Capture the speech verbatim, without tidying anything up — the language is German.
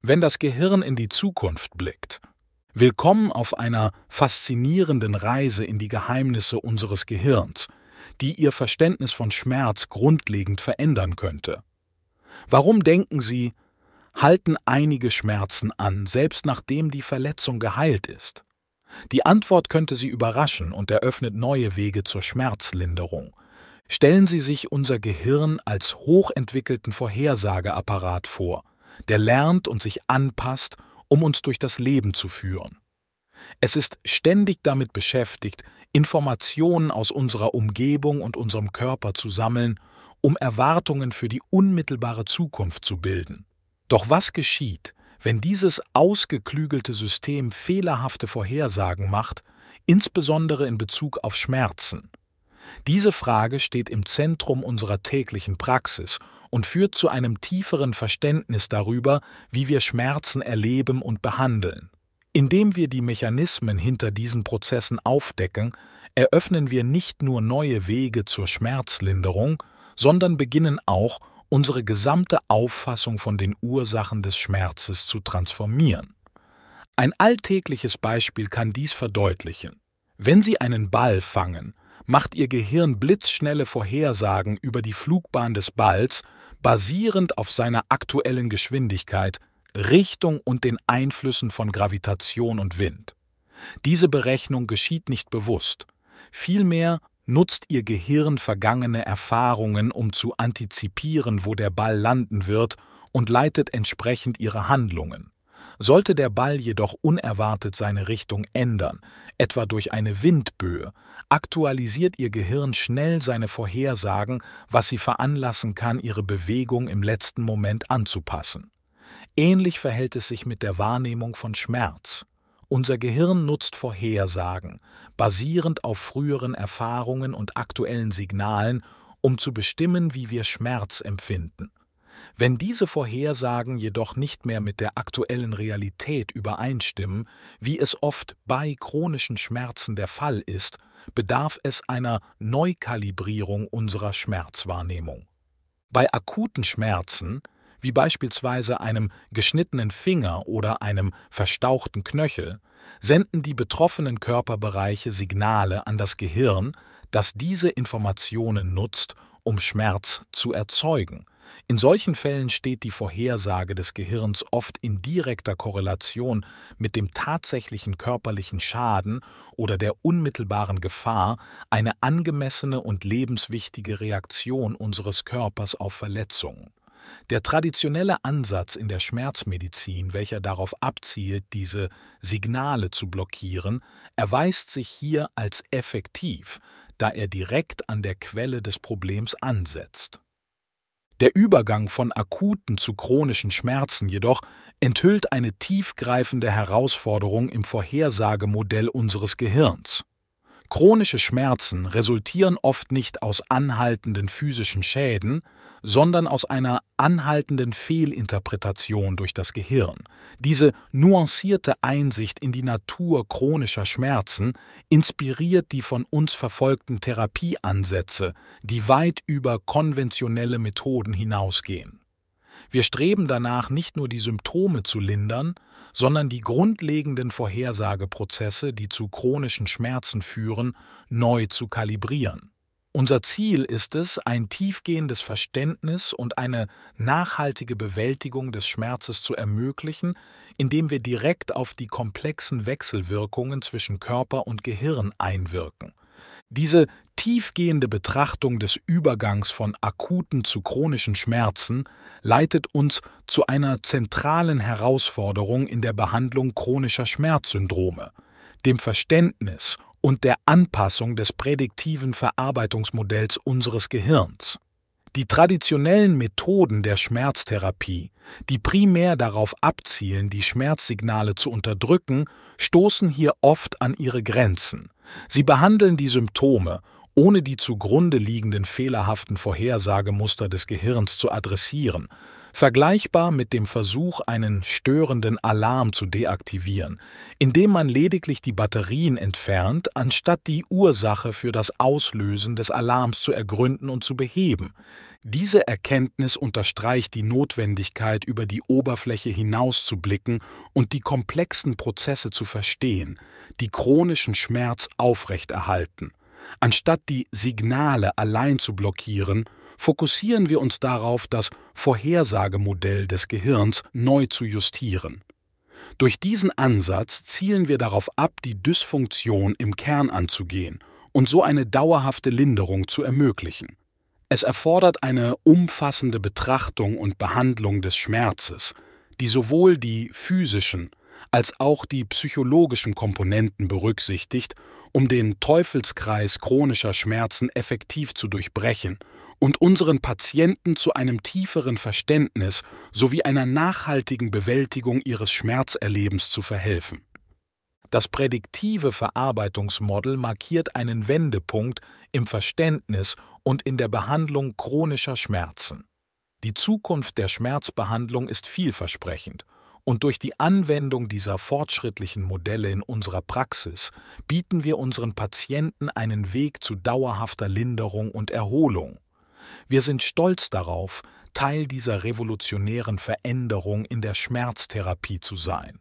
Wenn das Gehirn in die Zukunft blickt, willkommen auf einer faszinierenden Reise in die Geheimnisse unseres Gehirns, die Ihr Verständnis von Schmerz grundlegend verändern könnte. Warum denken Sie, halten einige Schmerzen an, selbst nachdem die Verletzung geheilt ist? Die Antwort könnte Sie überraschen und eröffnet neue Wege zur Schmerzlinderung. Stellen Sie sich unser Gehirn als hochentwickelten Vorhersageapparat vor, der lernt und sich anpasst, um uns durch das Leben zu führen. Es ist ständig damit beschäftigt, Informationen aus unserer Umgebung und unserem Körper zu sammeln, um Erwartungen für die unmittelbare Zukunft zu bilden. Doch was geschieht, wenn dieses ausgeklügelte System fehlerhafte Vorhersagen macht, insbesondere in Bezug auf Schmerzen? Diese Frage steht im Zentrum unserer täglichen Praxis und führt zu einem tieferen Verständnis darüber, wie wir Schmerzen erleben und behandeln. Indem wir die Mechanismen hinter diesen Prozessen aufdecken, eröffnen wir nicht nur neue Wege zur Schmerzlinderung, sondern beginnen auch, unsere gesamte Auffassung von den Ursachen des Schmerzes zu transformieren. Ein alltägliches Beispiel kann dies verdeutlichen. Wenn Sie einen Ball fangen, macht Ihr Gehirn blitzschnelle Vorhersagen über die Flugbahn des Balls, basierend auf seiner aktuellen Geschwindigkeit, Richtung und den Einflüssen von Gravitation und Wind. Diese Berechnung geschieht nicht bewusst. Vielmehr nutzt Ihr Gehirn vergangene Erfahrungen, um zu antizipieren, wo der Ball landen wird, und leitet entsprechend Ihre Handlungen. Sollte der Ball jedoch unerwartet seine Richtung ändern, etwa durch eine Windböe, aktualisiert Ihr Gehirn schnell seine Vorhersagen, was Sie veranlassen kann, Ihre Bewegung im letzten Moment anzupassen. Ähnlich verhält es sich mit der Wahrnehmung von Schmerz. Unser Gehirn nutzt Vorhersagen, basierend auf früheren Erfahrungen und aktuellen Signalen, um zu bestimmen, wie wir Schmerz empfinden. Wenn diese Vorhersagen jedoch nicht mehr mit der aktuellen Realität übereinstimmen, wie es oft bei chronischen Schmerzen der Fall ist, bedarf es einer Neukalibrierung unserer Schmerzwahrnehmung. Bei akuten Schmerzen, wie beispielsweise einem geschnittenen Finger oder einem verstauchten Knöchel, senden die betroffenen Körperbereiche Signale an das Gehirn, das diese Informationen nutzt, um Schmerz zu erzeugen. In solchen Fällen steht die Vorhersage des Gehirns oft in direkter Korrelation mit dem tatsächlichen körperlichen Schaden oder der unmittelbaren Gefahr, eine angemessene und lebenswichtige Reaktion unseres Körpers auf Verletzungen. Der traditionelle Ansatz in der Schmerzmedizin, welcher darauf abzielt, diese Signale zu blockieren, erweist sich hier als effektiv, da er direkt an der Quelle des Problems ansetzt. Der Übergang von akuten zu chronischen Schmerzen jedoch enthüllt eine tiefgreifende Herausforderung im Vorhersagemodell unseres Gehirns. Chronische Schmerzen resultieren oft nicht aus anhaltenden physischen Schäden, sondern aus einer anhaltenden Fehlinterpretation durch das Gehirn. Diese nuancierte Einsicht in die Natur chronischer Schmerzen inspiriert die von uns verfolgten Therapieansätze, die weit über konventionelle Methoden hinausgehen. Wir streben danach, nicht nur die Symptome zu lindern, sondern die grundlegenden Vorhersageprozesse, die zu chronischen Schmerzen führen, neu zu kalibrieren. Unser Ziel ist es, ein tiefgehendes Verständnis und eine nachhaltige Bewältigung des Schmerzes zu ermöglichen, indem wir direkt auf die komplexen Wechselwirkungen zwischen Körper und Gehirn einwirken. Diese tiefgehende Betrachtung des Übergangs von akuten zu chronischen Schmerzen leitet uns zu einer zentralen Herausforderung in der Behandlung chronischer Schmerzsyndrome, dem Verständnis und der Anpassung des prädiktiven Verarbeitungsmodells unseres Gehirns. Die traditionellen Methoden der Schmerztherapie, die primär darauf abzielen, die Schmerzsignale zu unterdrücken, stoßen hier oft an ihre Grenzen. Sie behandeln die Symptome, ohne die zugrunde liegenden fehlerhaften Vorhersagemuster des Gehirns zu adressieren, vergleichbar mit dem Versuch, einen störenden Alarm zu deaktivieren, indem man lediglich die Batterien entfernt, anstatt die Ursache für das Auslösen des Alarms zu ergründen und zu beheben. Diese Erkenntnis unterstreicht die Notwendigkeit, über die Oberfläche hinauszublicken und die komplexen Prozesse zu verstehen, die chronischen Schmerz aufrechterhalten. Anstatt die Signale allein zu blockieren, fokussieren wir uns darauf, das Vorhersagemodell des Gehirns neu zu justieren. Durch diesen Ansatz zielen wir darauf ab, die Dysfunktion im Kern anzugehen und so eine dauerhafte Linderung zu ermöglichen. Es erfordert eine umfassende Betrachtung und Behandlung des Schmerzes, die sowohl die physischen als auch die psychologischen Komponenten berücksichtigt, um den Teufelskreis chronischer Schmerzen effektiv zu durchbrechen und unseren Patienten zu einem tieferen Verständnis sowie einer nachhaltigen Bewältigung ihres Schmerzerlebens zu verhelfen. Das prädiktive Verarbeitungsmodell markiert einen Wendepunkt im Verständnis und in der Behandlung chronischer Schmerzen. Die Zukunft der Schmerzbehandlung ist vielversprechend. Und durch die Anwendung dieser fortschrittlichen Modelle in unserer Praxis bieten wir unseren Patienten einen Weg zu dauerhafter Linderung und Erholung. Wir sind stolz darauf, Teil dieser revolutionären Veränderung in der Schmerztherapie zu sein.